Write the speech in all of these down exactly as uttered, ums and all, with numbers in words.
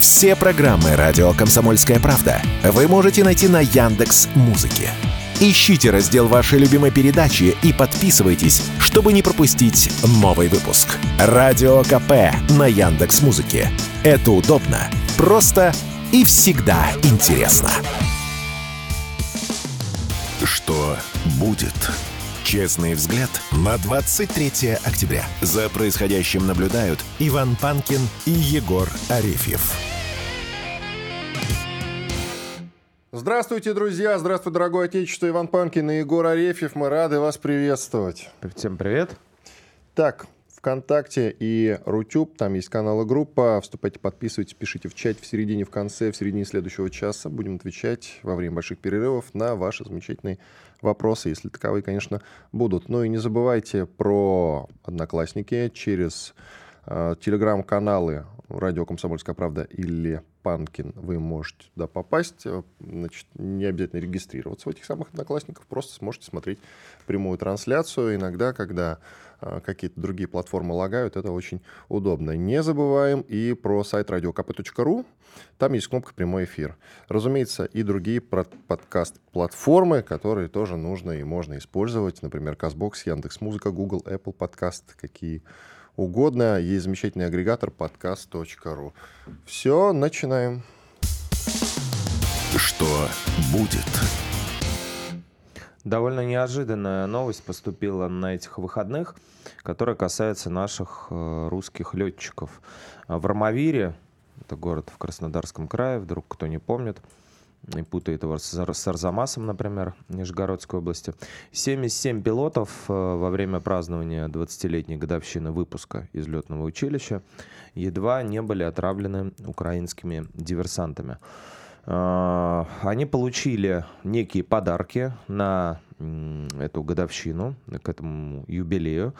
Все программы «Радио Комсомольская правда» вы можете найти на Яндекс.Музыке. Ищите раздел вашей любимой передачи и подписывайтесь, чтобы не пропустить новый выпуск. «Радио КП» на Яндекс.Музыке. Это удобно, просто и всегда интересно. Что будет? Честный взгляд на двадцать третье октября. За происходящим наблюдают Иван Панкин и Егор Арефьев. Здравствуйте, друзья! Здравствуй, дорогое отечество! Иван Панкин и Егор Арефьев. Мы рады вас приветствовать. Всем привет. Так, ВКонтакте и Рутюб, там есть канал и группа. Вступайте, подписывайтесь, пишите в чате в середине, в конце, в середине следующего часа. Будем отвечать во время больших перерывов на ваши замечательные вопросы, если таковые, конечно, будут. Ну и не забывайте про Одноклассники через э, телеграм-каналы «Радио Комсомольская правда» или «Панкин». Вы можете туда попасть. Значит, не обязательно регистрироваться в этих самых Одноклассниках. Просто сможете смотреть прямую трансляцию. Иногда, когда какие-то другие платформы лагают, это очень удобно. Не забываем и про сайт радио кп точка ру. Там есть кнопка «Прямой эфир». Разумеется, и другие подкаст-платформы, которые тоже нужно и можно использовать. Например, Казбокс, Яндекс.Музыка, Google, Apple подкаст, какие угодно. Есть замечательный агрегатор подкаст точка ру. Все, начинаем. Что будет? Довольно неожиданная новость поступила на этих выходных, которая касается наших русских летчиков. В Армавире, это город в Краснодарском крае, вдруг кто не помнит и путает его с Арзамасом, например, Нижегородской области, семьдесят семь пилотов во время празднования двадцатилетней годовщины выпуска из летного училища едва не были отравлены украинскими диверсантами. Они получили некие подарки на эту годовщину, к этому юбилею,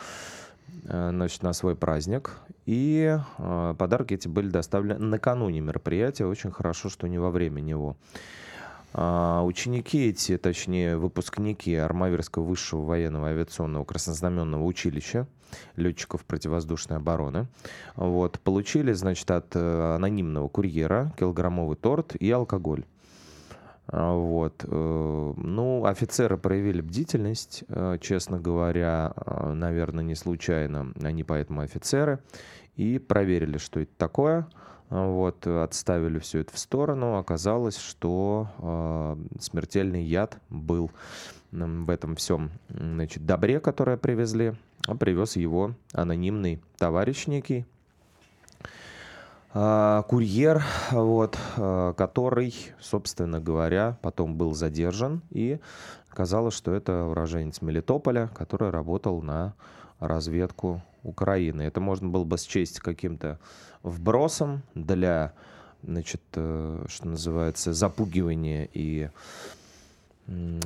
значит, на свой праздник. И подарки эти были доставлены накануне мероприятия. Очень хорошо, что не во время него. Ученики эти, точнее выпускники Армавирского высшего военного авиационного краснознаменного училища летчиков противовоздушной обороны, вот, получили, значит, от анонимного курьера килограммовый торт и алкоголь. Вот. Ну, офицеры проявили бдительность, честно говоря, наверное, не случайно. Они поэтому офицеры. И проверили, что это такое. Вот. Отставили все это в сторону. Оказалось, что смертельный яд был в этом всем, значит, добре, которое привезли. А привез его анонимный товарищ некий, курьер, вот, который, собственно говоря, потом был задержан, и оказалось, что это уроженец Мелитополя, который работал на разведку Украины. Это можно было бы счесть каким-то вбросом для, значит, что называется, запугивания и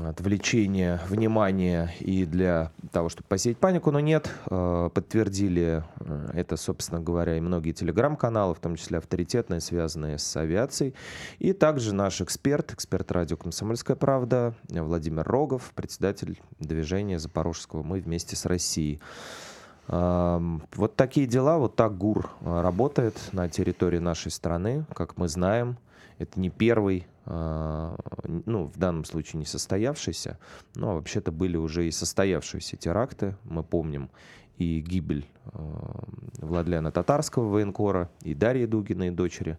отвлечение внимания и для того, чтобы посеять панику, но нет, подтвердили это, собственно говоря, и многие телеграм-каналы, в том числе авторитетные, связанные с авиацией, и также наш эксперт, эксперт радио «Комсомольская правда» Владимир Рогов, председатель движения Запорожского «Мы вместе с Россией». Вот такие дела, вот так ГУР работает на территории нашей страны, как мы знаем. Это не первый, ну, в данном случае не состоявшийся, но вообще-то были уже и состоявшиеся теракты. Мы помним и гибель Владлена Татарского, военкора, и Дарьи Дугиной, дочери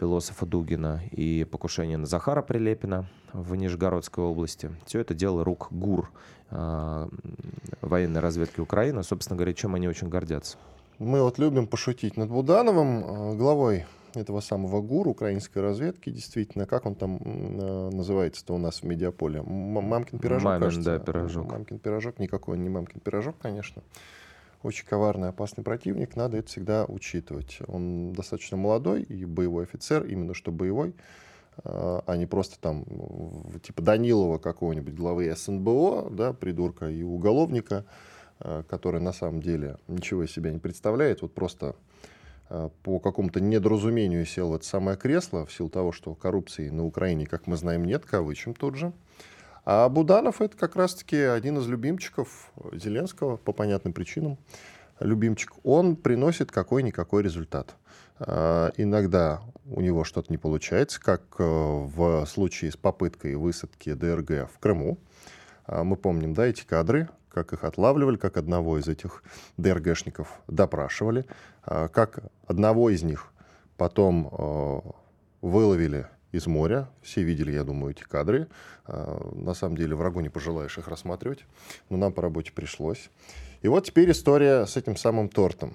философа Дугина, и покушение на Захара Прилепина в Нижегородской области. Все это дело рук ГУР, военной разведки Украины. Собственно говоря, чем они очень гордятся. Мы вот любим пошутить над Будановым, главой этого самого ГУР, украинской разведки, действительно, как он там э, называется-то у нас в медиаполе? Мамкин пирожок, Мамин, кажется. Да, пирожок. Мамкин пирожок, никакой он не мамкин пирожок, конечно. Очень коварный, опасный противник, надо это всегда учитывать. Он достаточно молодой и боевой офицер, именно что боевой, э, а не просто там типа Данилова какого-нибудь, главы СНБО, да, придурка и уголовника, э, который на самом деле ничего из себя не представляет, вот просто по какому-то недоразумению сел в это самое кресло, в силу того, что коррупции на Украине, как мы знаем, нет, кавычем тут же. А Буданов — это как раз-таки один из любимчиков Зеленского, по понятным причинам. Любимчик. Он приносит какой-никакой результат. Иногда у него что-то не получается, как в случае с попыткой высадки ДРГ в Крыму. Мы помним, да, эти кадры, как их отлавливали, как одного из этих ДРГшников допрашивали, как одного из них потом выловили из моря. Все видели, я думаю, эти кадры. На самом деле врагу не пожелаешь их рассматривать, но нам по работе пришлось. И вот теперь история с этим самым тортом.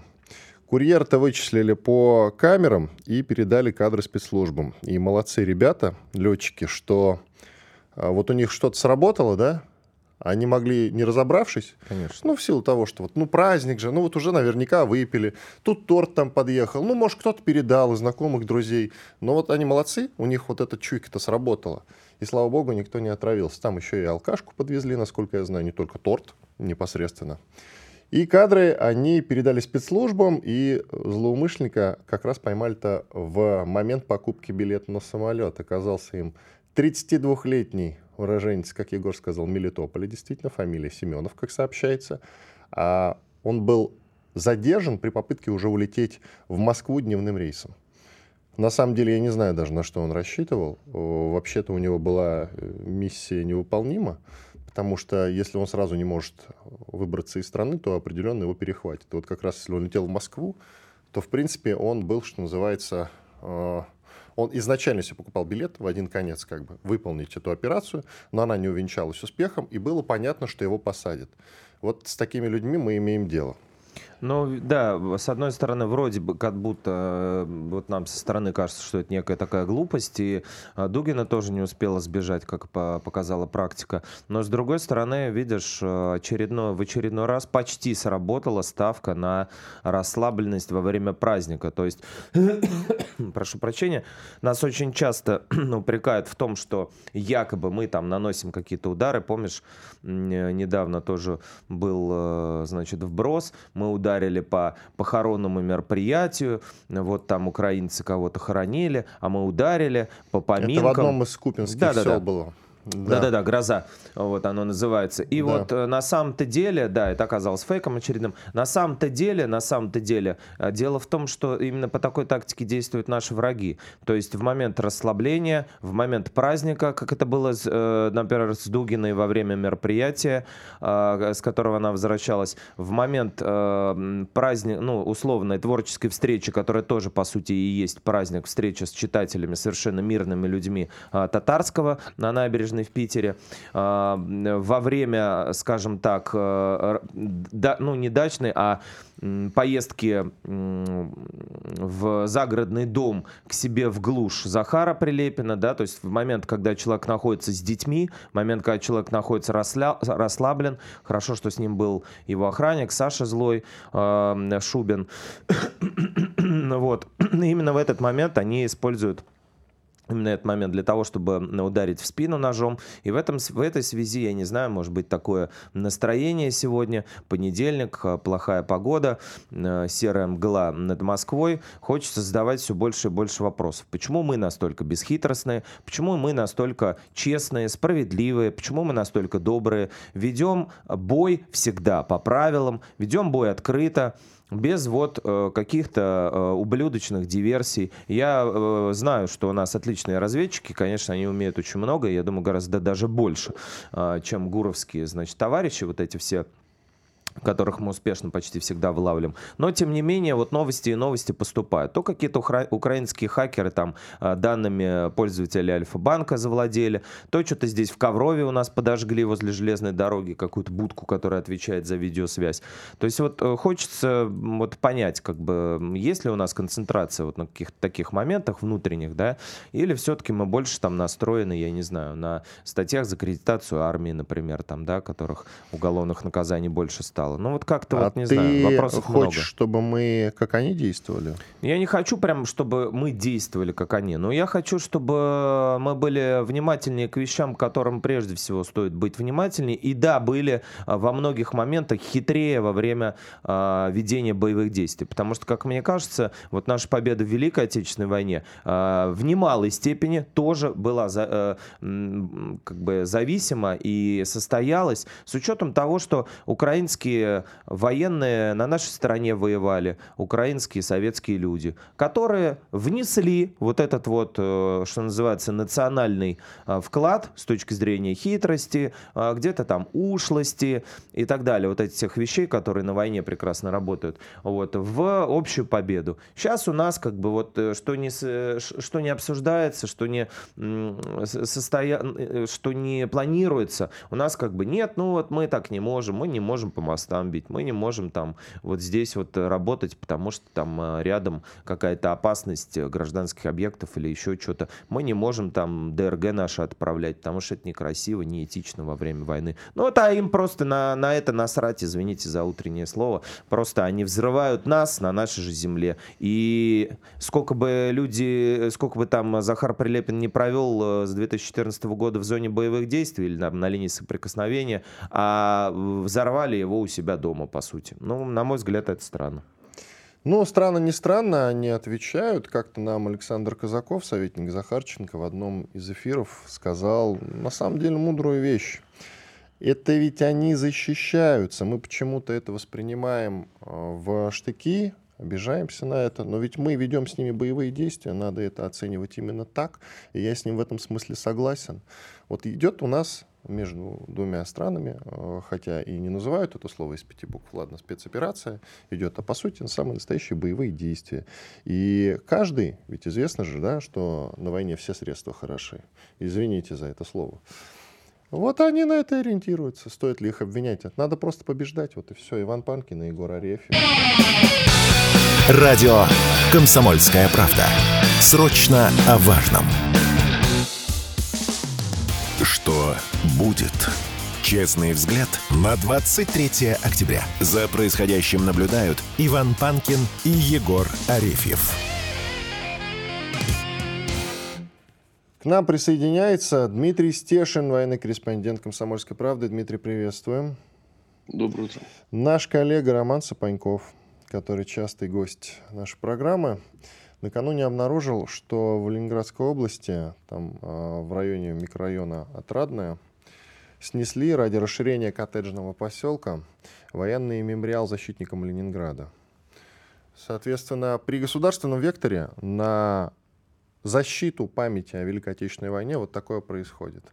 Курьера-то вычислили по камерам и передали кадры спецслужбам. И молодцы ребята, летчики, что вот у них что-то сработало, да? Они могли, не разобравшись, конечно, ну, в силу того, что вот, ну, праздник же, ну, вот уже наверняка выпили, тут торт там подъехал, ну, может, кто-то передал из знакомых, друзей, но вот они молодцы, у них вот эта чуйка-то сработала, и, слава богу, никто не отравился. Там еще и алкашку подвезли, насколько я знаю, не только торт непосредственно. И кадры они передали спецслужбам, и злоумышленника как раз поймали-то в момент покупки билета на самолет. Оказался им тридцатидвухлетний уроженец, как Егор сказал, Мелитополя, действительно, фамилия Семенов, как сообщается. А он был задержан при попытке уже улететь в Москву дневным рейсом. На самом деле, я не знаю даже, на что он рассчитывал. Вообще-то у него была миссия невыполнима, потому что если он сразу не может выбраться из страны, то определенно его перехватит. И вот как раз если он летел в Москву, то, в принципе, он был, что называется... Он изначально себе покупал билет в один конец, как бы выполнить эту операцию, но она не увенчалась успехом, и было понятно, что его посадят. Вот с такими людьми мы имеем дело. Ну да, с одной стороны, вроде бы как будто вот нам со стороны кажется, что это некая такая глупость, и Дугина тоже не успела сбежать, как показала практика. Но с другой стороны, видишь, очередной, в очередной раз почти сработала ставка на расслабленность во время праздника. То есть, прошу прощения, нас очень часто упрекают в том, что якобы мы там наносим какие-то удары. Помнишь, недавно тоже был, значит, вброс, мы ударили по похоронному мероприятию, вот там украинцы кого-то хоронили, а мы ударили по поминкам. Это в одном из купинских да, сел да, да. было. Да-да-да, да, «Гроза», вот оно называется. И да. вот э, на самом-то деле, да, это оказалось фейком очередным, на самом-то деле, на самом-то деле, э, дело в том, что именно по такой тактике действуют наши враги. То есть в момент расслабления, в момент праздника, как это было, э, например, с Дугиной во время мероприятия, э, с которого она возвращалась, в момент э, праздника, ну, условной творческой встречи, которая тоже, по сути, и есть праздник, встреча с читателями, совершенно мирными людьми э, татарского на набережной в Питере, во время, скажем так, да, ну не дачной, а поездки в загородный дом к себе в глушь Захара Прилепина, да, то есть в момент, когда человек находится с детьми, в момент, когда человек находится расля... расслаблен, хорошо, что с ним был его охранник Саша Злой, Шубин, вот, именно в этот момент они используют именно этот момент для того, чтобы ударить в спину ножом. И в, этом, в этой связи, я не знаю, может быть такое настроение сегодня. Понедельник, плохая погода, серая мгла над Москвой. Хочется задавать все больше и больше вопросов. Почему мы настолько бесхитростные? Почему мы настолько честные, справедливые? Почему мы настолько добрые? Ведем бой всегда по правилам, ведем бой открыто. Без вот э, каких-то э, ублюдочных диверсий. Я э, знаю, что у нас отличные разведчики, конечно, они умеют очень много, я думаю, гораздо даже больше, э, чем гуровские, значит, товарищи, вот эти все, которых мы успешно почти всегда вылавливаем. Но, тем не менее, вот новости и новости поступают. То какие-то ухра- украинские хакеры там данными пользователей Альфа-банка завладели, то что-то здесь в Коврове у нас подожгли возле железной дороги какую-то будку, которая отвечает за видеосвязь. То есть вот хочется вот понять, как бы, есть ли у нас концентрация вот на каких-то таких моментах внутренних, да, или все-таки мы больше там настроены, я не знаю, на статьях за аккредитацию армии, например, там, да, которых уголовных наказаний больше стало. Ну вот как-то, а вот не знаю, вопросов много. А ты хочешь, чтобы мы, как они, действовали? Я не хочу прям, чтобы мы действовали, как они. Но я хочу, чтобы мы были внимательнее к вещам, к которым прежде всего стоит быть внимательнее. И да, были во многих моментах хитрее во время а, ведения боевых действий. Потому что, как мне кажется, вот наша победа в Великой Отечественной войне а, в немалой степени тоже была за, а, м, как бы зависима и состоялась с учетом того, что украинские и военные на нашей стороне воевали, украинские, советские люди, которые внесли вот этот вот, что называется, национальный вклад с точки зрения хитрости, где-то там ушлости и так далее, вот этих всех вещей, которые на войне прекрасно работают, вот, в общую победу. Сейчас у нас как бы вот что не, что не обсуждается, что не, состоя... что не планируется, у нас как бы нет, ну вот мы так не можем, мы не можем по мостам бить, мы не можем там вот здесь вот работать, потому что там рядом какая-то опасность гражданских объектов или еще что-то, мы не можем там ДРГ наши отправлять, потому что это некрасиво, неэтично во время войны. Ну вот, а им просто на, на это насрать, извините за утреннее слово, просто они взрывают нас на нашей же земле, и сколько бы люди, сколько бы там Захар Прилепин не провел с две тысячи четырнадцатого года в зоне боевых действий или там на линии соприкосновения, а взорвали его у себя дома, по сути. Ну, на мой взгляд, это странно. Ну, странно, не странно, они отвечают. Как-то нам Александр Казаков, советник Захарченко, в одном из эфиров сказал, на самом деле, мудрую вещь. Это ведь они защищаются. Мы почему-то это воспринимаем в штыки, обижаемся на это, но ведь мы ведем с ними боевые действия, надо это оценивать именно так, и я с ним в этом смысле согласен. Вот идет у нас между двумя странами, хотя и не называют это слово из пяти букв, ладно, спецоперация идет, а по сути самые настоящие боевые действия. И каждый, ведь известно же, да, что на войне все средства хороши, извините за это слово. Вот они на это ориентируются. Стоит ли их обвинять? Надо просто побеждать. Вот и все. Иван Панкин и Егор Арефьев. Радио «Комсомольская правда». Срочно о важном. Что будет? Честный взгляд на двадцать третье октября. За происходящим наблюдают Иван Панкин и Егор Арефьев. К нам присоединяется Дмитрий Стешин, военный корреспондент «Комсомольской правды». Дмитрий, приветствуем. Доброе утро. Наш коллега Роман Сапаньков, который частый гость нашей программы, накануне обнаружил, что в Ленинградской области, там в районе микрорайона Отрадное, снесли ради расширения коттеджного поселка военный мемориал защитникам Ленинграда. Соответственно, при государственном векторе на защиту памяти о Великой Отечественной войне вот такое происходит.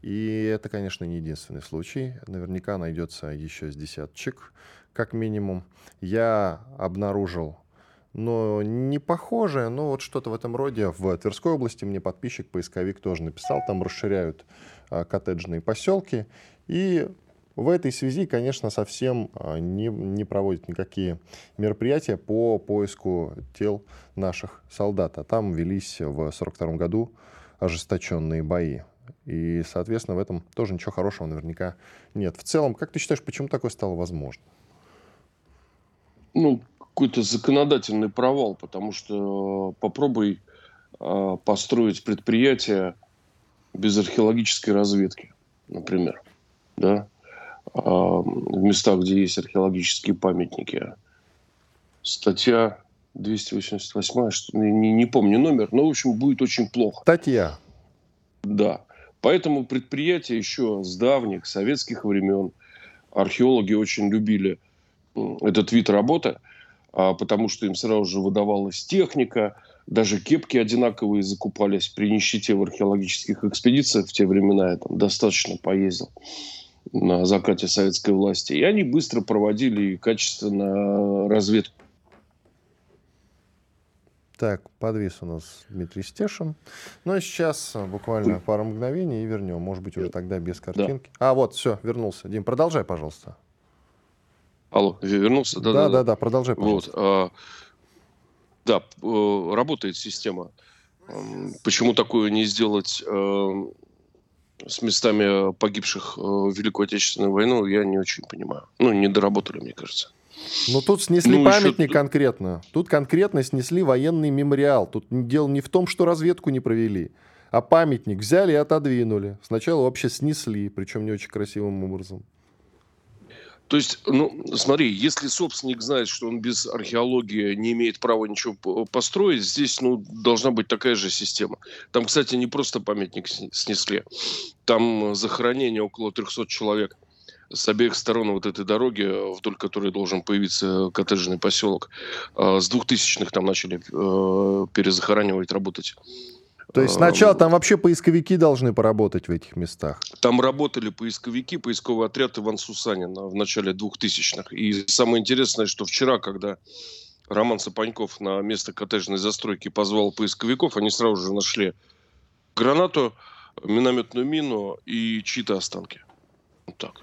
И это, конечно, не единственный случай. Наверняка найдется еще с десяточек, как минимум. Я обнаружил, но не похожее, но вот что-то в этом роде. В Тверской области мне подписчик-поисковик тоже написал. Там расширяют а, коттеджные поселки. И в этой связи, конечно, совсем не, не проводят никакие мероприятия по поиску тел наших солдат. А там велись в сорок втором году ожесточенные бои. И, соответственно, в этом тоже ничего хорошего наверняка нет. В целом, как ты считаешь, почему такое стало возможно? Ну, какой-то законодательный провал, потому что попробуй э, построить предприятие без археологической разведки, например, да? В местах, где есть археологические памятники. Статья двести восемьдесят восемь, не, не помню номер, но, в общем, будет очень плохо. Статья. Да. Поэтому предприятия еще с давних советских времен, археологи очень любили этот вид работы, потому что им сразу же выдавалась техника, даже кепки одинаковые закупались при нищете в археологических экспедициях в те времена. Я там достаточно поездил на закате советской власти, и они быстро проводили качественно разведку. Так, подвис у нас Дмитрий Стешин. Ну, а сейчас буквально пару мгновений и вернем. Может быть, уже тогда без картинки. Да. А, вот, все, вернулся. Дим, продолжай, пожалуйста. Алло, вернулся? Да, да, да, да, да, продолжай, пожалуйста. Вот, а, да, работает система. Почему такое не сделать с местами погибших в Великую Отечественную войну, я не очень понимаю. Ну, не доработали, мне кажется. Но тут снесли ну, памятник еще... конкретно. Тут конкретно снесли военный мемориал. Тут дело не в том, что разведку не провели, а памятник взяли и отодвинули. Сначала вообще снесли, причем не очень красивым образом. То есть, ну, смотри, если собственник знает, что он без археологии не имеет права ничего построить, здесь, ну, должна быть такая же система. Там, кстати, не просто памятник снесли, там захоронение около трехсот человек с обеих сторон вот этой дороги, вдоль которой должен появиться коттеджный поселок, с двухтысячных там начали перезахоранивать, работать. То есть сначала там вообще поисковики должны поработать в этих местах? Там работали поисковики, поисковый отряд Иван Сусанин в начале двухтысячных. И самое интересное, что вчера, когда Роман Сапаньков на место коттеджной застройки позвал поисковиков, они сразу же нашли гранату, минометную мину и чьи-то останки. Вот так.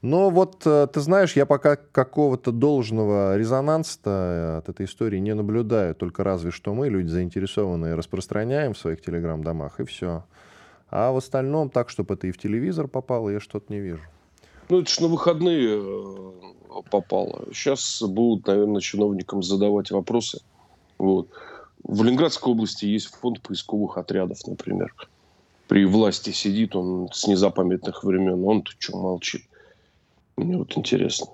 Но вот, ты знаешь, я пока какого-то должного резонанса от этой истории не наблюдаю. Только разве что мы, люди заинтересованные, распространяем в своих телеграм-домах, и все. А в остальном так, чтобы это и в телевизор попало, я что-то не вижу. Ну, это ж на выходные попало. Сейчас будут, наверное, чиновникам задавать вопросы. Вот. В Ленинградской области есть фонд поисковых отрядов, например. При власти сидит он с незапамятных времен. Он-то что, молчит? Мне вот интересно.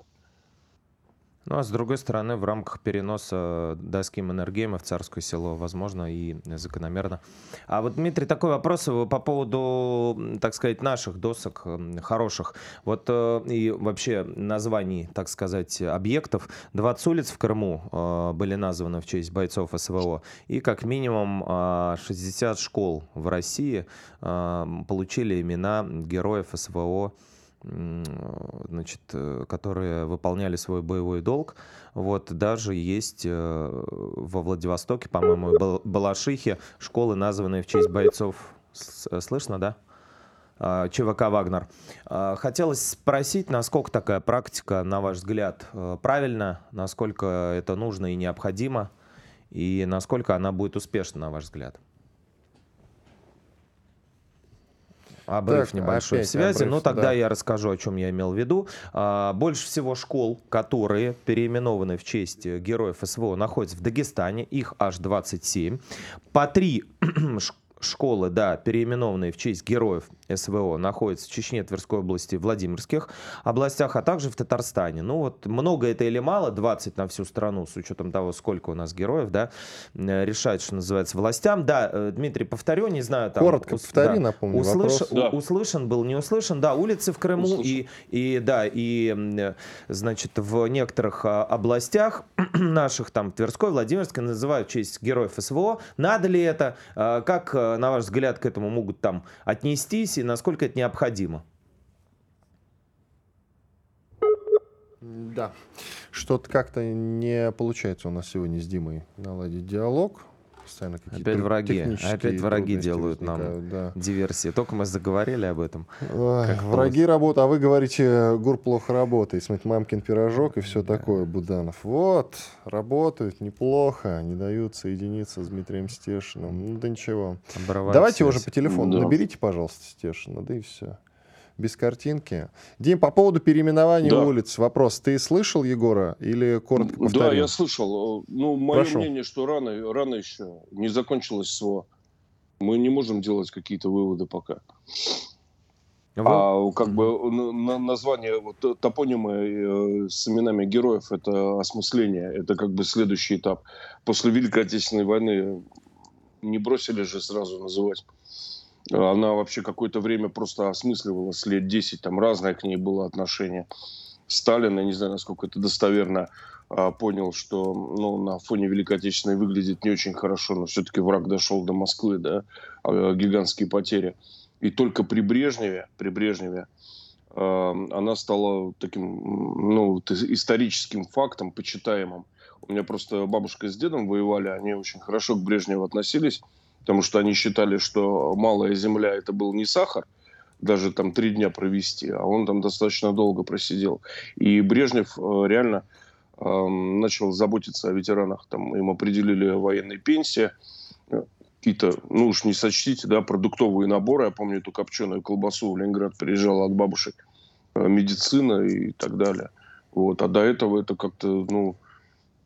Ну, а с другой стороны, в рамках переноса доски Маннергейма в Царское Село, возможно, и закономерно. А вот, Дмитрий, такой вопрос по поводу, так сказать, наших досок, хороших. Вот и вообще названий, так сказать, объектов. двадцать улиц в Крыму были названы в честь бойцов СВО. И как минимум шестьдесят школ в России получили имена героев СВО, значит, которые выполняли свой боевой долг. Вот даже есть во Владивостоке, по-моему, Балашихе школы, названные в честь бойцов. Слышно, да? ЧВК «Вагнер». Хотелось спросить, насколько такая практика, на ваш взгляд, правильна, насколько это нужно и необходимо, и насколько она будет успешна, на ваш взгляд? Обрыв так, небольшой в связи, обрыв, но тогда да. Я расскажу, о чем я имел в виду. Больше всего школ, которые переименованы в честь героев СВО, находятся в Дагестане, их аж двадцать семь. По три школы, да, переименованные в честь героев СВО, находятся в Чечне, Тверской области, Владимирских областях, а также в Татарстане. Ну вот много это или мало, двадцать на всю страну, с учетом того, сколько у нас героев, да, решать, что называется, властям. Да, Дмитрий, повторю, не знаю, там... Коротко ус, повтори, да, напомню, услыш, вопрос. Да. Услышан был, не услышан, да, улицы в Крыму и, и, да, и, значит, в некоторых областях наших, там, Тверской, Владимирской, называют в честь героев СВО. Надо ли это? Как, на ваш взгляд, к этому могут там отнестись? И насколько это необходимо? Да. Что-то как-то не получается у нас сегодня с Димой наладить диалог. Постоянно какие-то опять враги, опять враги делают нам да. диверсии. Только мы заговорили об этом. Ой, враги работают, а вы говорите, ГУР плохо работает. Смотрите, мамкин пирожок и все да. такое, Буданов. Вот, работают неплохо, не дают соединиться с Дмитрием Стешиным. Ну да ничего. Оборвать давайте связь. Уже по телефону да. наберите, пожалуйста, Стешина, да и все. Без картинки. Дим, по поводу переименования да. улиц. Вопрос. Ты слышал Егора или коротко повторил? Да, я слышал. Ну, мое Прошу. мнение, что рано, рано еще. Не закончилось СВО. Мы не можем делать какие-то выводы пока. Вы... А как бы на, название, вот, топонимы э, с именами героев, это осмысление. Это как бы следующий этап. После Великой Отечественной войны не бросили же сразу называть. Она вообще какое-то время просто осмысливалась, лет десять, там разное к ней было отношение. Сталин, я не знаю, насколько это достоверно, понял, что ну, на фоне Великой Отечественной выглядит не очень хорошо, но все-таки враг дошел до Москвы, да, гигантские потери. И только при Брежневе, при Брежневе она стала таким ну, историческим фактом, почитаемым. У меня просто бабушка с дедом воевали, они очень хорошо к Брежневу относились. Потому что они считали, что малая земля – это был не сахар, даже там три дня провести, а он там достаточно долго просидел. И Брежнев реально э, начал заботиться о ветеранах. Там им определили военные пенсии, какие-то, ну уж не сочтите, да, продуктовые наборы. Я помню эту копченую колбасу в Ленинград приезжала от бабушек, медицина и так далее. Вот. А до этого это как-то ну,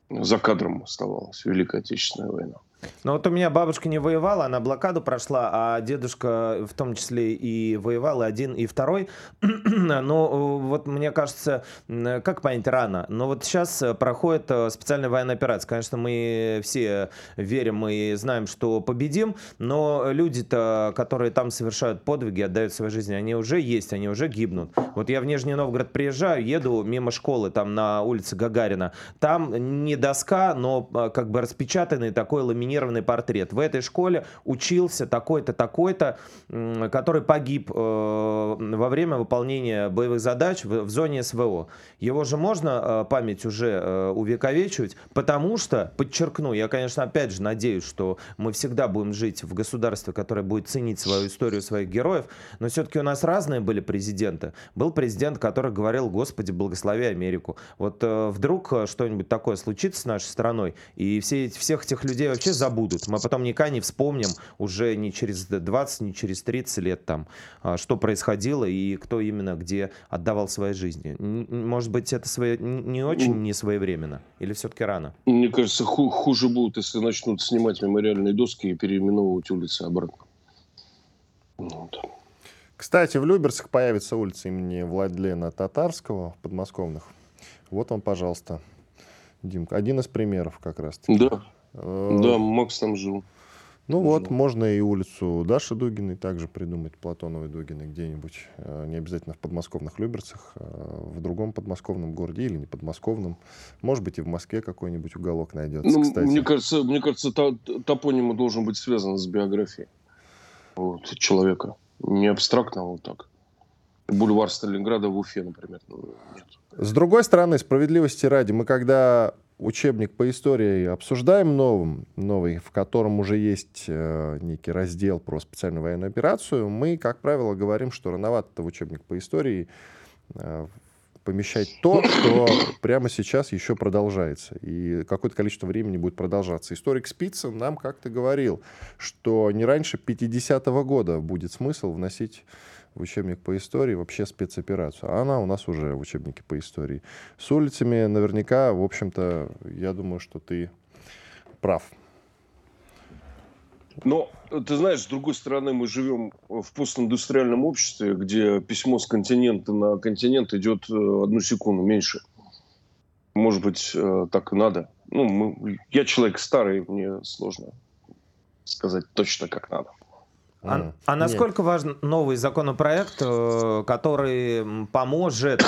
за кадром оставалось, Великая Отечественная война. Ну вот у меня бабушка не воевала, она блокаду прошла, а дедушка в том числе и воевал, и один, и второй. Ну вот мне кажется, как понять рано, но вот сейчас проходит специальная военная операция. Конечно, мы все верим и знаем, что победим, но люди-то, которые там совершают подвиги, отдают свои жизни, они уже есть, они уже гибнут. Вот я в Нижний Новгород приезжаю, еду мимо школы, там на улице Гагарина, там не доска, но как бы распечатанный такой ламинированный портрет. В этой школе учился такой-то, такой-то, который погиб э, во время выполнения боевых задач в, в зоне СВО. Его же можно э, память уже э, увековечивать, потому что, подчеркну, я, конечно, опять же надеюсь, что мы всегда будем жить в государстве, которое будет ценить свою историю, своих героев, но все-таки у нас разные были президенты. Был президент, который говорил: «Господи, благослови Америку». Вот э, вдруг что-нибудь такое случится с нашей страной, и все, всех этих людей вообще забудут. Мы потом никогда не вспомним уже ни через двадцать, ни через тридцать лет там, что происходило и кто именно где отдавал своей жизни. Может быть, это свое... не очень не своевременно? Или все-таки рано? Мне кажется, ху- хуже будет, если начнут снимать мемориальные доски и переименовывать улицы обратно. Вот. Кстати, в Люберцах появится улица имени Владлена Татарского, подмосковных. Вот вам, пожалуйста, Димка. Один из примеров как раз-таки. Да. Да, Макс там жил. Ну вот, жил. Можно и улицу Даши Дугиной также придумать, Платоновой Дугиной где-нибудь, не обязательно в подмосковных Люберцах, в другом подмосковном городе или не подмосковном. Может быть, и в Москве какой-нибудь уголок найдется, ну, кстати. Мне кажется, мне кажется, топоним должен быть связан с биографией вот, человека. Не абстрактно, а вот так. Бульвар Сталинграда в Уфе, например. Нет. С другой стороны, справедливости ради, мы когда... учебник по истории обсуждаем новым, новый, в котором уже есть э, некий раздел про специальную военную операцию, мы, как правило, говорим, что рановато в учебник по истории э, помещать то, что прямо сейчас еще продолжается. И какое-то количество времени будет продолжаться. Историк Спицын нам как-то говорил, что не раньше пятидесятого года будет смысл вносить в учебник по истории вообще спецоперацию. А она у нас уже в учебнике по истории. С улицами наверняка, в общем-то, я думаю, что ты прав. Но, ты знаешь, с другой стороны, мы живем в постиндустриальном обществе, где письмо с континента на континент идет одну секунду меньше. Может быть, так и надо. Ну, мы, я человек старый, мне сложно сказать точно, как надо. А, а насколько Нет. важен новый законопроект, который поможет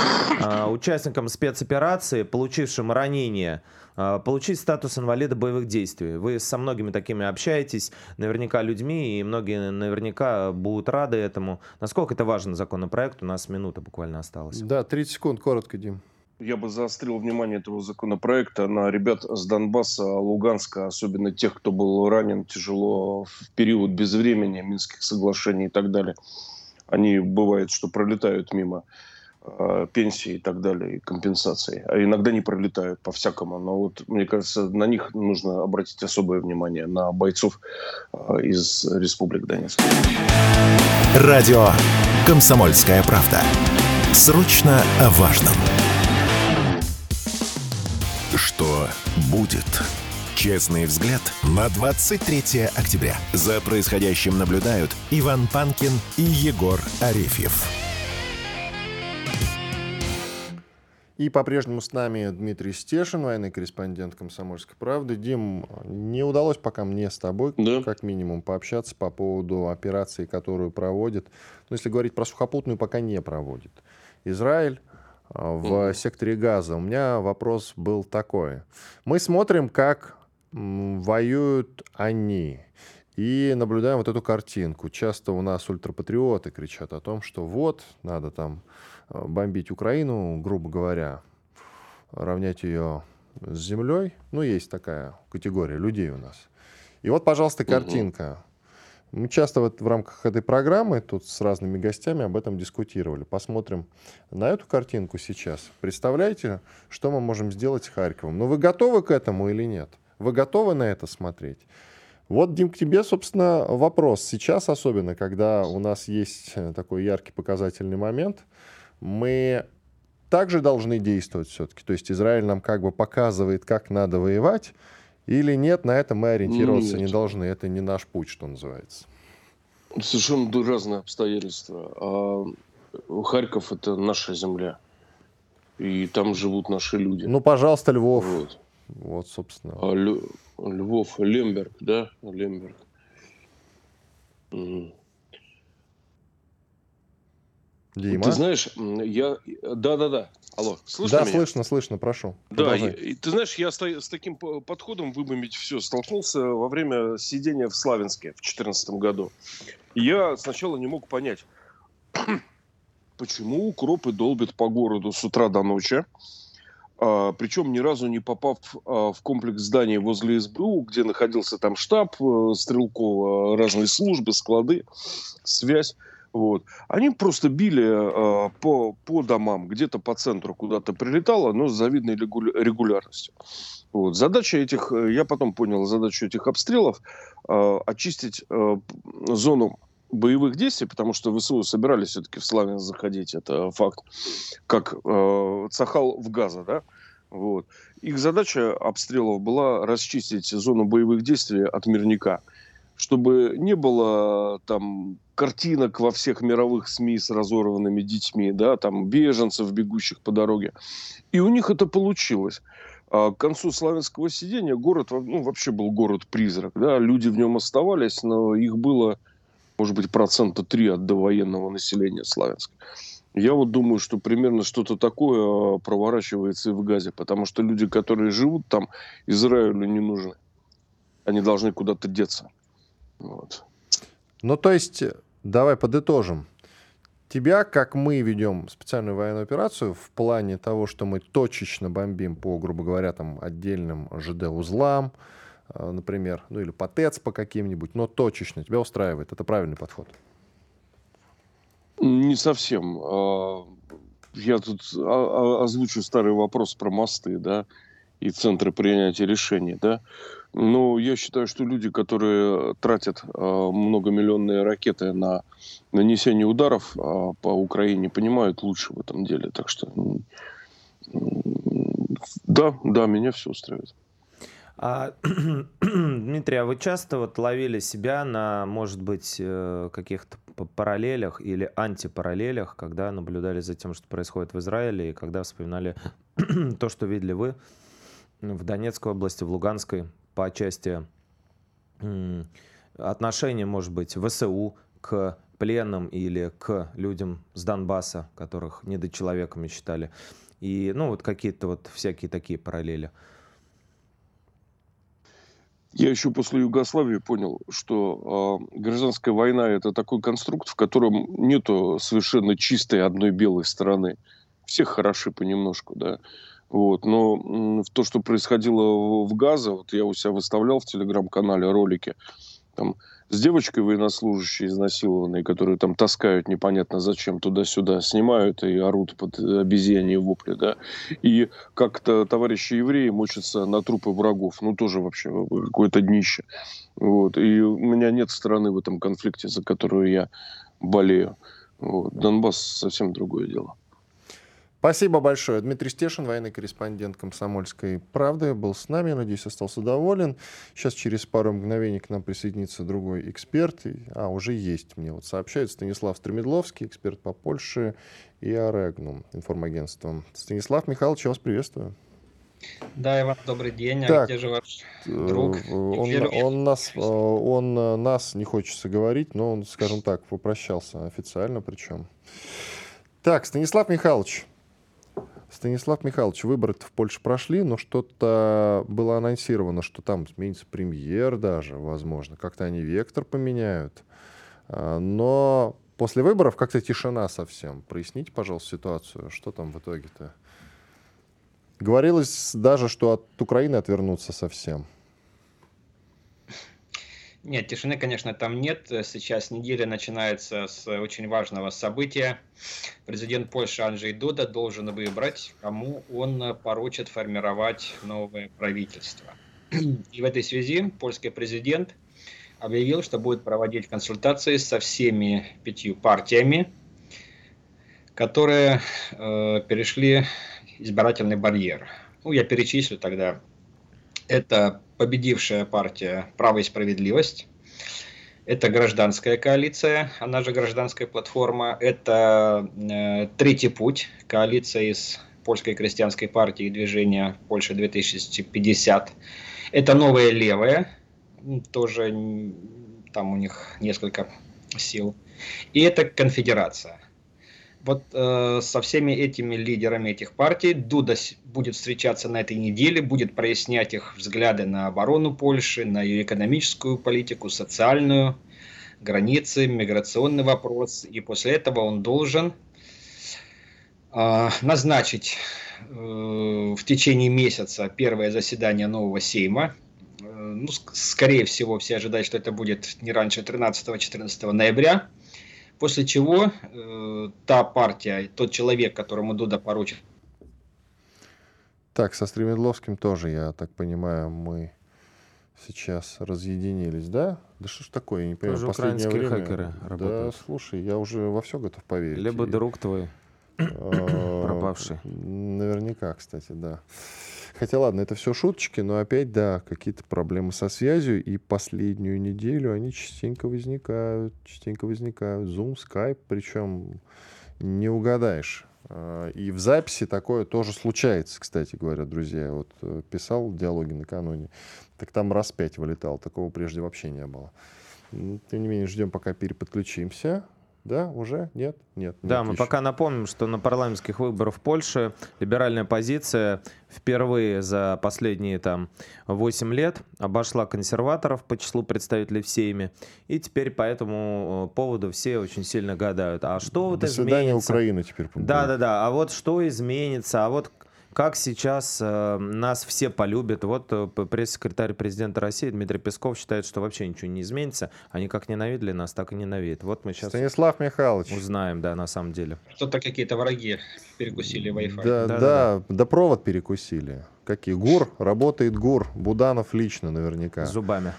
участникам спецоперации, получившим ранение, получить статус инвалида боевых действий? Вы со многими такими общаетесь, наверняка людьми, и многие наверняка будут рады этому. Насколько это важен законопроект? У нас минута буквально осталась. Да, тридцать секунд, коротко, Дим. Я бы заострил внимание этого законопроекта на ребят с Донбасса, Луганска, особенно тех, кто был ранен тяжело в период безвремени, Минских соглашений и так далее. Они, бывает, что пролетают мимо э, пенсии и так далее, и компенсации. А иногда не пролетают, по-всякому. Но вот, мне кажется, на них нужно обратить особое внимание, на бойцов э, из Республик Донецк. Радио «Комсомольская правда». Срочно о важном. Что будет? Честный взгляд на двадцать третье октября. За происходящим наблюдают Иван Панкин и Егор Арефьев. И по-прежнему с нами Дмитрий Стешин, военный корреспондент «Комсомольской правды». Дим, не удалось пока мне с тобой, да. как минимум, пообщаться по поводу операции, которую проводит. Ну, если говорить про сухопутную, пока не проводит Израиль. В секторе Газа. У меня вопрос был такой. Мы смотрим, как воюют они, и наблюдаем вот эту картинку. Часто у нас ультрапатриоты кричат о том, что вот, надо там бомбить Украину, грубо говоря, равнять ее с землей. Ну, есть такая категория людей у нас. И вот, пожалуйста, картинка. Мы часто вот в рамках этой программы тут с разными гостями об этом дискутировали. Посмотрим на эту картинку сейчас. Представляете, что мы можем сделать с Харьковом? Но вы готовы к этому или нет? Вы готовы на это смотреть? Вот, Дим, к тебе, собственно, вопрос. Сейчас особенно, когда у нас есть такой яркий показательный момент, мы также должны действовать все-таки. То есть Израиль нам как бы показывает, как надо воевать. или нет, на это мы ориентироваться нет. не должны. Это не наш путь, что называется. Совершенно разные обстоятельства. А Харьков — это наша земля. И там живут наши люди. Ну, пожалуйста, Львов. Вот, вот собственно. А Лю... Львов, Лемберг, да? Лемберг. Угу. Дима? Ты знаешь, я... Да-да-да. Алло, слышно да, меня? слышно, слышно, прошу. Да, и, ты знаешь, я с, с таким подходом выбомбить все столкнулся во время сидения в Славянске в две тысячи четырнадцатом году. Я сначала не мог понять, почему укропы долбят по городу с утра до ночи, а, причем ни разу не попав а, в комплекс зданий возле СБУ, где находился там штаб а, Стрелкова, разные службы, склады, связь. Вот. Они просто били э, по, по домам, где-то по центру куда-то прилетало, но с завидной регулярностью. Вот. Задача этих, я потом понял, задачу этих обстрелов э, очистить э, зону боевых действий, потому что ВСУ собирались все-таки в Славянск заходить, это факт, как э, Цахал в Газа, да? Вот. Их задача обстрелов была расчистить зону боевых действий от мирника, чтобы не было там картинок во всех мировых СМИ с разорванными детьми, да, там беженцев, бегущих по дороге. И у них это получилось. А к концу славянского сидения город, ну, вообще был город-призрак, да, люди в нем оставались, но их было, может быть, процента три от довоенного населения Славянска. Я вот думаю, что примерно что-то такое проворачивается и в Газе, потому что люди, которые живут там, Израилю не нужны. Они должны куда-то деться. Вот. Ну, то есть, давай подытожим. Тебя, как мы ведем специальную военную операцию в плане того, что мы точечно бомбим по, грубо говоря, там, отдельным ЖД-узлам, например, ну или по ТЭЦ по каким-нибудь, но точечно тебя устраивает. Это правильный подход? Не совсем. Я тут озвучу старый вопрос про мосты, да, и центры принятия решений, да. Но я считаю, что люди, которые тратят э, многомиллионные ракеты на нанесение ударов э, по Украине, понимают лучше в этом деле. Так что э, да, да, меня все устраивает. А, Дмитрий, а вы часто вот ловили себя на, может быть, каких-то параллелях или антипараллелях, когда наблюдали за тем, что происходит в Израиле, и когда вспоминали то, что видели вы в Донецкой области, в Луганской, по части отношения, может быть, ВСУ к пленным или к людям с Донбасса, которых недочеловеками считали. И, ну, вот какие-то вот всякие такие параллели. Я еще после Югославии понял, что э, гражданская война — это такой конструкт, в котором нету совершенно чистой одной белой стороны. Все хороши понемножку, да. Вот, но в то, что происходило в Газе, вот я у себя выставлял в телеграм-канале ролики там, с девочкой военнослужащей изнасилованной, которую там таскают непонятно зачем туда-сюда, снимают и орут под обезьяньи вопли, да, и как-то товарищи евреи мочатся на трупы врагов, ну тоже вообще какое-то днище, вот, и у меня нет стороны в этом конфликте, за которую я болею, вот. Донбасс — совсем другое дело. Спасибо большое. Дмитрий Стешин, военный корреспондент «Комсомольской правды», был с нами. Надеюсь, остался доволен. Сейчас через пару мгновений к нам присоединится другой эксперт. А, уже есть, мне вот сообщают. Станислав Стремедловский, эксперт по Польше и Орегнум, информагентством. Станислав Михайлович, я вас приветствую. Да, Иван, добрый день. А так, где же ваш друг? Он, он, нас, он нас, не хочется говорить, но он, скажем так, попрощался официально причем. Так, Станислав Михайлович. Станислав Михайлович, выборы-то в Польше прошли, но что-то было анонсировано, что там сменится премьер даже, возможно. Как-то они вектор поменяют. Но после выборов как-то тишина совсем. Проясните, пожалуйста, ситуацию. Что там в итоге-то? Говорилось даже, что от Украины отвернутся совсем. Нет, тишины, конечно, там нет. Сейчас неделя начинается с очень важного события. Президент Польши Анджей Дуда должен выбрать, кому он поручит формировать новое правительство. И в этой связи польский президент объявил, что будет проводить консультации со всеми пятью партиями, которые э, перешли избирательный барьер. Ну, я перечислю тогда Это победившая партия «Право и справедливость». Это гражданская коалиция, она же гражданская платформа. Это э, «Третий путь», коалиция из Польской крестьянской партии и движения «Польша две тысячи пятьдесят». Это «Новые левые», тоже там у них несколько сил. И это «Конфедерация». Вот э, со всеми этими лидерами этих партий Дуда будет встречаться на этой неделе, будет прояснять их взгляды на оборону Польши, на ее экономическую политику, социальную, границы, миграционный вопрос. И после этого он должен э, назначить э, в течение месяца первое заседание нового Сейма. Э, ну, скорее всего, все ожидают, что это будет не раньше тринадцатого-четырнадцатого ноября. После чего э, та партия, тот человек, которому Дуда поручит. Так, со Стремедловским тоже, я так понимаю, мы сейчас разъединились, да? Да что ж такое, я не понимаю. Тоже последнее украинские время... хакеры работают. Да, слушай, я уже во все готов поверить. Либо друг твой пропавший. Наверняка, кстати, да. Хотя ладно, это все шуточки, но опять, да, какие-то проблемы со связью. И последнюю неделю они частенько возникают, частенько возникают. Zoom, Skype, причем не угадаешь. И в записи такое тоже случается, кстати говоря, друзья. Вот писал диалоги накануне, так там раз пять вылетал, такого прежде вообще не было. Тем не менее, ждем, пока переподключимся. Да, уже? Нет? Нет. Да, мы еще. Пока напомним, что на парламентских выборах в Польше либеральная позиция впервые за последние там восемь лет обошла консерваторов по числу представителей в Сейме. И теперь по этому поводу все очень сильно гадают. А что вот изменится? До свидания, Украина теперь. Да-да-да. А вот что изменится? А вот как сейчас э, нас все полюбят. Вот э, пресс-секретарь президента России Дмитрий Песков считает, что вообще ничего не изменится. Они как ненавидели нас, так и ненавидят. Вот мы сейчас Станислав Михайлович. Узнаем, да, на самом деле. Что-то какие-то враги перекусили Wi-Fi. Да, да, да, да. да провод перекусили. Какие? ГУР? Работает ГУР. Буданов лично наверняка. Зубами.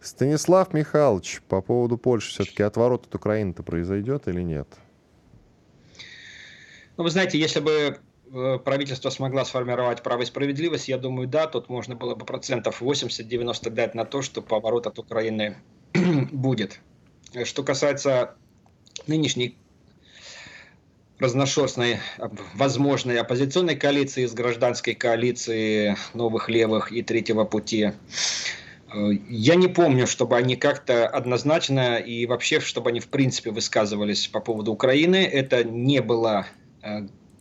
Станислав Михайлович, по поводу Польши все-таки отворот от Украины-то произойдет или нет? Ну, вы знаете, если бы правительство смогло сформировать «Право и справедливость», я думаю, да, тут можно было бы процентов восемьдесят-девяносто дать на то, что поворот от Украины будет. Что касается нынешней разношерстной, возможной оппозиционной коалиции с гражданской коалицией «Новых левых» и «Третьего пути», я не помню, чтобы они как-то однозначно и вообще, чтобы они в принципе высказывались по поводу Украины. Это не было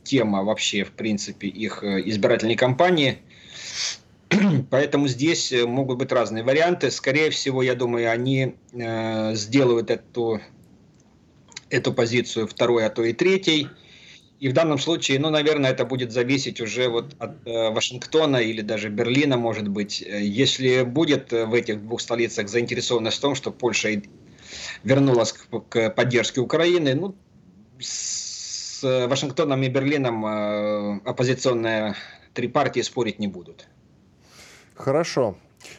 тема вообще, в принципе, их избирательной кампании. Поэтому здесь могут быть разные варианты. Скорее всего, я думаю, они э, сделают эту, эту позицию второй, а то и третьей. И в данном случае, ну, наверное, это будет зависеть уже вот от э, Вашингтона или даже Берлина, может быть. Если будет в этих двух столицах заинтересованность в том, что Польша вернулась к, к поддержке Украины, ну, с С Вашингтоном и Берлином оппозиционные три партии спорить не будут. Хорошо,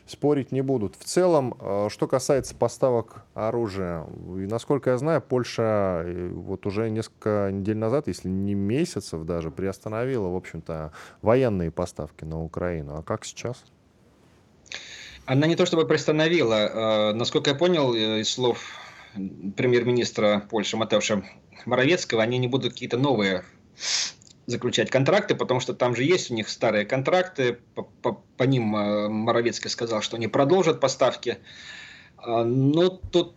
спорить не будут. В целом, что касается поставок оружия, и, насколько я знаю, Польша вот уже несколько недель назад, если не месяцев даже, приостановила, в общем-то, военные поставки на Украину. А как сейчас? Она не то чтобы приостановила. Насколько я понял из слов премьер-министра Польши Матеуша Моровецкого, они не будут какие-то новые заключать контракты, потому что там же есть у них старые контракты, по, по, по ним Моровецкий сказал, что они продолжат поставки. Но тут,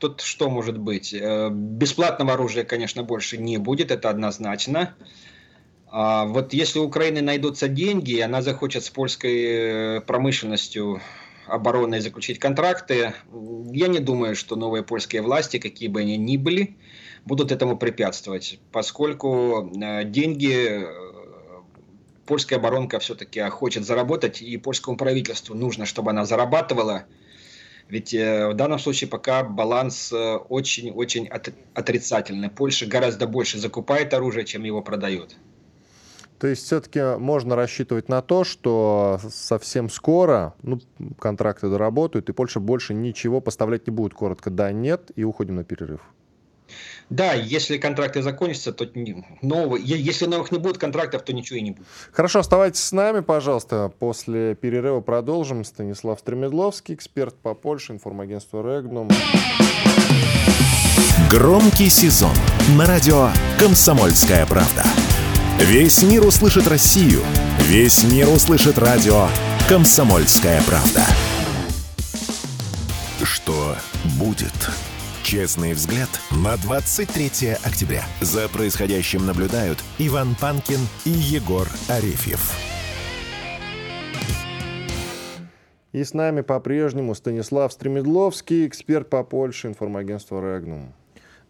тут что может быть? Бесплатного оружия, конечно, больше не будет, это однозначно. Вот если у Украины найдутся деньги, и она захочет с польской промышленностью обороны заключить контракты, я не думаю, что новые польские власти, какие бы они ни были, будут этому препятствовать, поскольку деньги польская оборонка все-таки хочет заработать, и польскому правительству нужно, чтобы она зарабатывала. Ведь в данном случае пока баланс очень-очень отрицательный. Польша гораздо больше закупает оружие, чем его продает. То есть все-таки можно рассчитывать на то, что совсем скоро, ну, контракты доработают, и Польша больше ничего поставлять не будет. Коротко, да, нет, и уходим на перерыв. Да, если контракты закончатся, то новые. Если новых не будет контрактов, то ничего и не будет. Хорошо, оставайтесь с нами, пожалуйста. После перерыва продолжим. Станислав Стремедловский, эксперт по Польше, информагентство «Регнум». Громкий сезон на радио «Комсомольская правда». Весь мир услышит Россию. Весь мир услышит радио «Комсомольская правда». Что будет? Честный взгляд на двадцать третье октября. За происходящим наблюдают Иван Панкин и Егор Арефьев. И с нами по-прежнему Станислав Стремедловский, эксперт по Польше, информагентство «Регнум».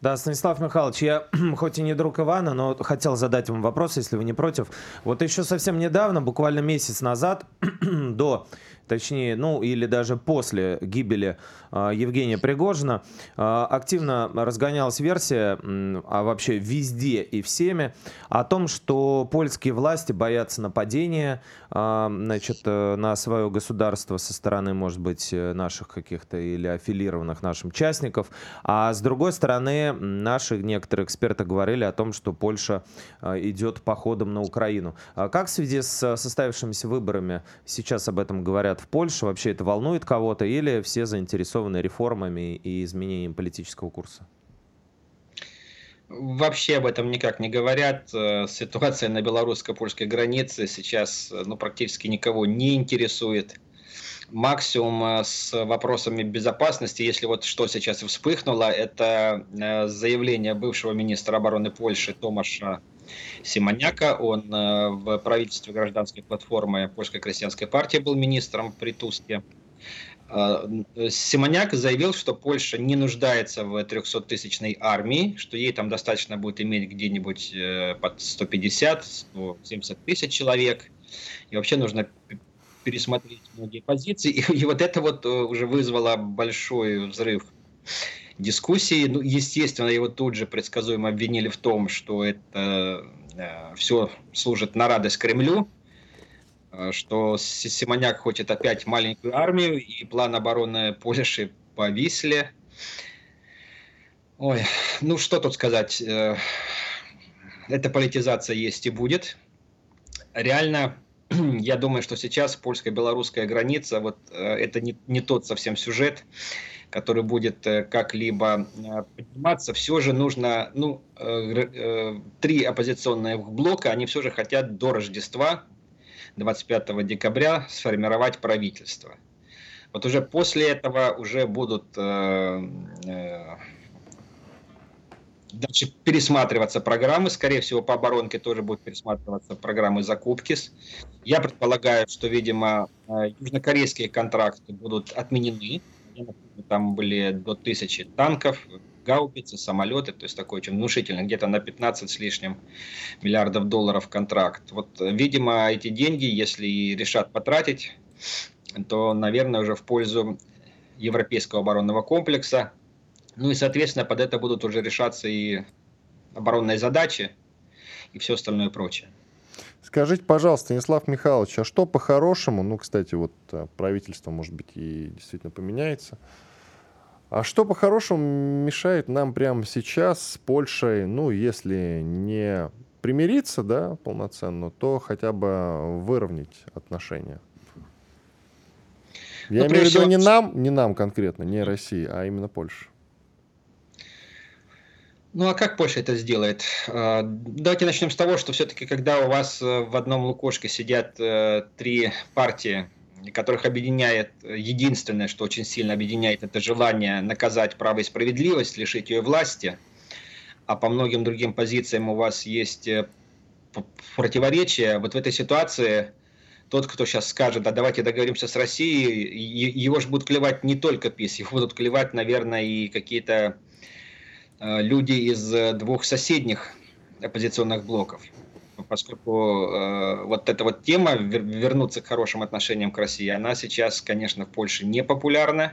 Да, Станислав Михайлович, я хоть и не друг Ивана, но хотел задать вам вопрос, если вы не против. Вот еще совсем недавно, буквально месяц назад, до, точнее, ну или даже после гибели э, Евгения Пригожина, э, активно разгонялась версия, э, а вообще везде и всеми, о том, что польские власти боятся нападения э, значит, э, на свое государство со стороны, может быть, наших каких-то или аффилированных нашим частников, а с другой стороны, наши некоторые эксперты говорили о том, что Польша идет походом на Украину. Как в связи с состоявшимися выборами сейчас об этом говорят в Польше? Вообще это волнует кого-то или все заинтересованы реформами и изменением политического курса? Вообще об этом никак не говорят. Ситуация на белорусско-польской границе сейчас ну, практически никого не интересует. Максимум с вопросами безопасности, если вот что сейчас вспыхнуло, это заявление бывшего министра обороны Польши Томаша Симоняка. Он в правительстве гражданской платформы Польской крестьянской партии был министром при Туске. Симоняк заявил, что Польша не нуждается в трехсоттысячной армии, что ей там достаточно будет иметь где-нибудь под сто пятьдесят - сто семьдесят тысяч человек. И вообще нужно пересмотреть многие позиции, и, и вот это вот уже вызвало большой взрыв дискуссии. Ну, естественно, его тут же предсказуемо обвинили в том, что это э, все служит на радость Кремлю, э, что Симоняк хочет опять маленькую армию, и план обороны Польши повисли. Ой, ну что тут сказать, э, эта политизация есть и будет. Реально, я думаю, что сейчас польско-белорусская граница, вот это не, не тот совсем сюжет, который будет как-либо подниматься. Все же нужно, ну, три оппозиционных блока, они все же хотят до Рождества, двадцать пятого декабря, сформировать правительство. Вот уже после этого уже будут э, э, дальше пересматриваться программы, скорее всего, по оборонке тоже будут пересматриваться программы закупки. Я предполагаю, что, видимо, южнокорейские контракты будут отменены. Там были до тысячи танков, гаубицы, самолеты, то есть такой очень внушительный, где-то на пятнадцать с лишним миллиардов долларов контракт. Вот, видимо, эти деньги, если и решат потратить, то, наверное, уже в пользу европейского оборонного комплекса. Ну и, соответственно, под это будут уже решаться и оборонные задачи, и все остальное прочее. Скажите, пожалуйста, Станислав Михайлович, а что по-хорошему, ну, кстати, вот правительство, может быть, и действительно поменяется, а что по-хорошему мешает нам прямо сейчас с Польшей, ну, если не примириться, да, полноценно, то хотя бы выровнять отношения? Я ну, имею в виду всего... не нам, не нам конкретно, не России, а именно Польше. Ну а как Польша это сделает? Давайте начнем с того, что все-таки, когда у вас в одном лукошке сидят три партии, которых объединяет единственное, что очень сильно объединяет, это желание наказать право и справедливость, лишить ее власти, а по многим другим позициям у вас есть противоречия, вот в этой ситуации тот, кто сейчас скажет, а давайте договоримся с Россией, его же будут клевать не только ПИС, его будут клевать, наверное, и какие-то люди из двух соседних оппозиционных блоков, поскольку э, вот эта вот тема вернуться к хорошим отношениям к России, она сейчас, конечно, в Польше не популярна.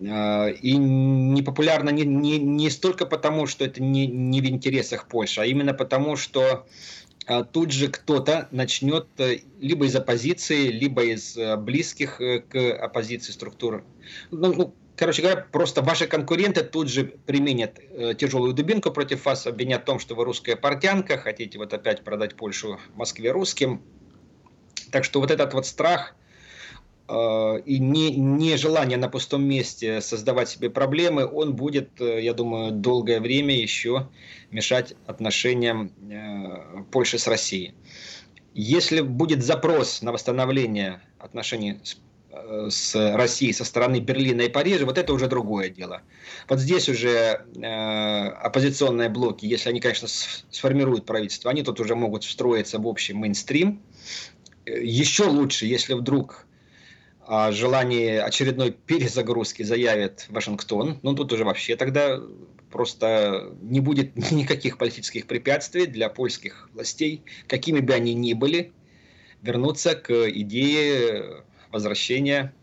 Э, и не популярна не, не, не столько потому, что это не, не в интересах Польши, а именно потому, что э, тут же кто-то начнет э, либо из оппозиции, либо из э, близких э, к оппозиции структур, ну, ну, короче говоря, просто ваши конкуренты тут же применят э, тяжелую дубинку против вас, обвинят в том, что вы русская портянка, хотите вот опять продать Польшу Москве русским. Так что вот этот вот страх э, и не, нежелание на пустом месте создавать себе проблемы, он будет, э, я думаю, долгое время еще мешать отношениям э, Польши с Россией. Если будет запрос на восстановление отношений с с Россией со стороны Берлина и Парижа, вот это уже другое дело. Вот здесь уже э, оппозиционные блоки, если они, конечно, сформируют правительство, они тут уже могут встроиться в общий мейнстрим. Еще лучше, если вдруг о желании очередной перезагрузки заявит Вашингтон, ну тут уже вообще тогда просто не будет никаких политических препятствий для польских властей, какими бы они ни были, вернуться к идее возвращение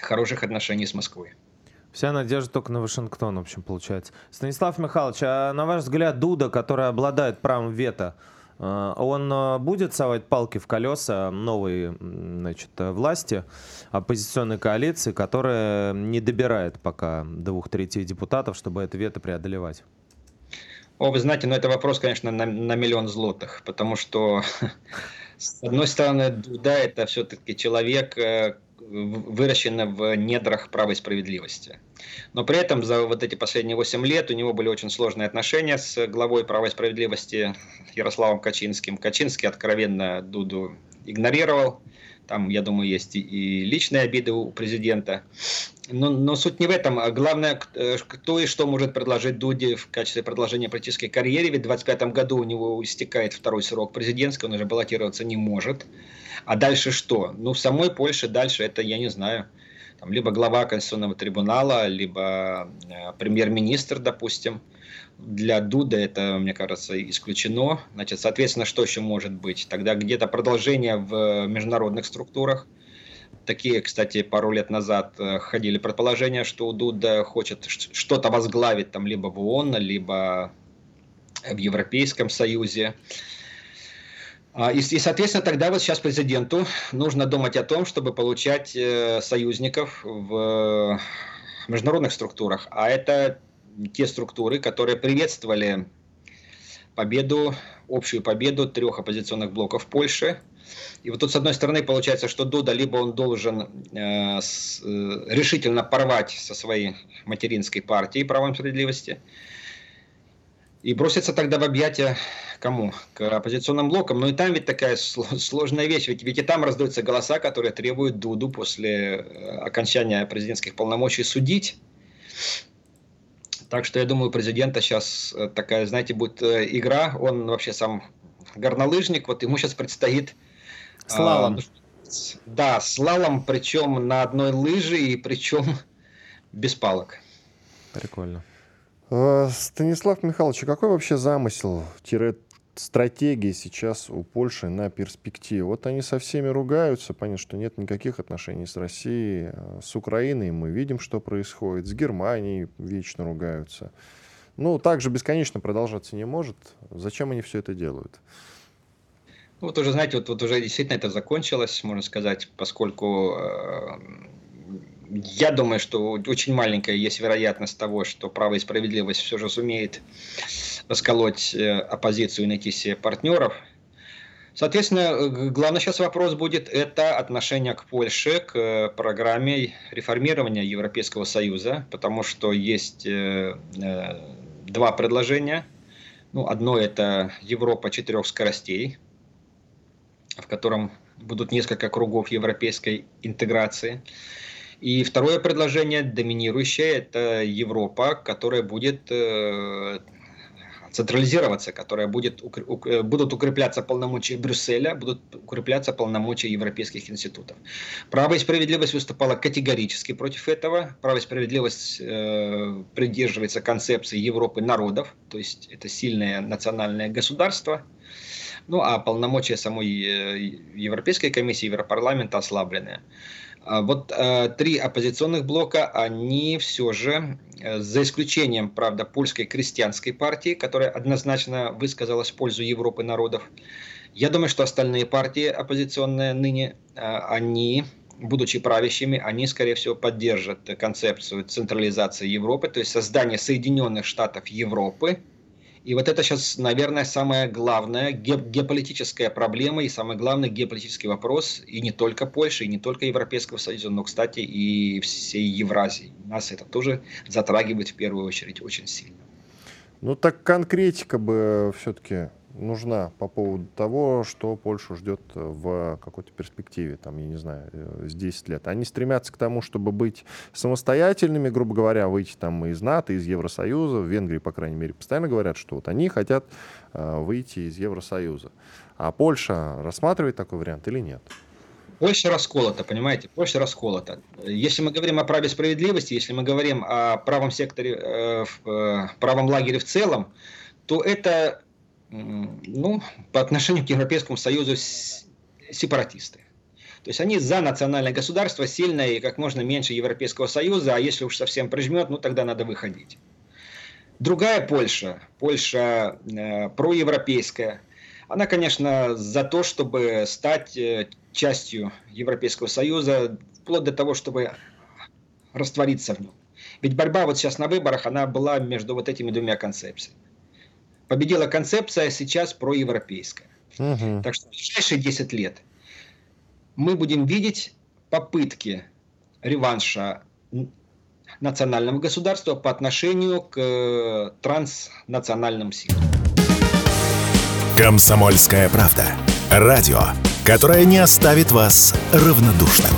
хороших отношений с Москвой. Вся надежда только на Вашингтон, в общем, получается. Станислав Михайлович, а на ваш взгляд, Дуда, которая обладает правом вето, он будет совать палки в колеса новой, значит, власти, оппозиционной коалиции, которая не добирает пока двух третей депутатов, чтобы это вето преодолевать? О, вы знаете, ну это вопрос, конечно, на, на миллион злотых, потому что... С одной стороны, Дуда — это все-таки человек, выращенный в недрах права и справедливости. Но при этом за вот эти последние восемь лет у него были очень сложные отношения с главой права и справедливости Ярославом Качинским. Качинский откровенно Дуду игнорировал. Там, я думаю, есть и личные обиды у президента. Но, но суть не в этом. Главное, кто и что может предложить Дуде в качестве продолжения политической карьеры. Ведь в двадцать пятом году у него истекает второй срок президентский, он уже баллотироваться не может. А дальше что? Ну, в самой Польше дальше это, я не знаю, там, либо глава Конституционного трибунала, либо э, премьер-министр, допустим. Для Дуды это, мне кажется, исключено. Значит, соответственно, что еще может быть? Тогда где-то продолжение в международных структурах. Такие, кстати, пару лет назад ходили предположения, что Дуда хочет что-то возглавить там либо в ООН, либо в Европейском Союзе. И, и, соответственно, тогда вот сейчас президенту нужно думать о том, чтобы получать союзников в международных структурах. А это те структуры, которые приветствовали победу, общую победу трех оппозиционных блоков Польши. И вот тут, с одной стороны, получается, что Дуда либо он должен э, с, э, решительно порвать со своей материнской партией правом и справедливости и броситься тогда в объятия кому? К оппозиционным блокам. Но и там ведь такая сложная вещь, ведь, ведь и там раздаются голоса, которые требуют Дуду после окончания президентских полномочий судить. Так что, я думаю, у президента сейчас такая, знаете, будет игра. Он вообще сам горнолыжник, вот ему сейчас предстоит... Слалом. А, да, слалом, причем на одной лыже и причем без палок. Прикольно. Станислав Михайлович, какой вообще замысел-стратегии сейчас у Польши на перспективу? Вот они со всеми ругаются, понятно, что нет никаких отношений с Россией, с Украиной мы видим, что происходит, с Германией вечно ругаются. Ну, так же бесконечно продолжаться не может. Зачем они все это делают? Вот уже, знаете, вот, вот уже действительно это закончилось, можно сказать, поскольку э, я думаю, что очень маленькая есть вероятность того, что право и справедливость все же сумеет расколоть э, оппозицию и найти себе партнеров. Соответственно, главный сейчас вопрос будет это отношение к Польше, к программе реформирования Европейского Союза, потому что есть э, э, два предложения. Ну, одно это Европа четырех скоростей, в котором будут несколько кругов европейской интеграции. И второе предложение, доминирующее, это Европа, которая будет э, централизироваться, которая будет, укр, будут укрепляться полномочия Брюсселя, будут укрепляться полномочия европейских институтов. Право и справедливость выступала категорически против этого. Право и справедливость э, придерживается концепции Европы народов, то есть это сильное национальное государство. Ну, а полномочия самой Европейской комиссии, Европарламента ослаблены. Вот три оппозиционных блока, они все же, за исключением, правда, польской крестьянской партии, которая однозначно высказалась в пользу Европы народов, я думаю, что остальные партии оппозиционные ныне, они будучи правящими, они, скорее всего, поддержат концепцию централизации Европы, то есть создание Соединенных Штатов Европы. И вот это сейчас, наверное, самая главная ге- геополитическая проблема и самый главный геополитический вопрос и не только Польши, и не только Европейского Союза, но, кстати, и всей Евразии. Нас это тоже затрагивает в первую очередь очень сильно. Ну так конкретика бы все-таки нужна по поводу того, что Польшу ждет в какой-то перспективе, там, я не знаю, с десять лет. Они стремятся к тому, чтобы быть самостоятельными, грубо говоря, выйти там из НАТО, из Евросоюза. В Венгрии, по крайней мере, постоянно говорят, что вот они хотят э, выйти из Евросоюза. А Польша рассматривает такой вариант или нет? Польша расколота, понимаете? Польша расколота. Если мы говорим о праве справедливости, если мы говорим о правом секторе, э, в, э, правом лагере в целом, то это... Ну, по отношению к Европейскому Союзу сепаратисты. То есть они за национальное государство, сильное и как можно меньше Европейского Союза, а если уж совсем прижмет, ну тогда надо выходить. Другая Польша, Польша э, проевропейская, она, конечно, за то, чтобы стать э, частью Европейского Союза, вплоть до того, чтобы раствориться в нем. Ведь борьба вот сейчас на выборах, она была между вот этими двумя концепциями. Победила концепция, сейчас проевропейская. Угу. Так что в ближайшие десять лет мы будем видеть попытки реванша национального государства по отношению к транснациональным силам. Комсомольская правда. Радио, которое не оставит вас равнодушным.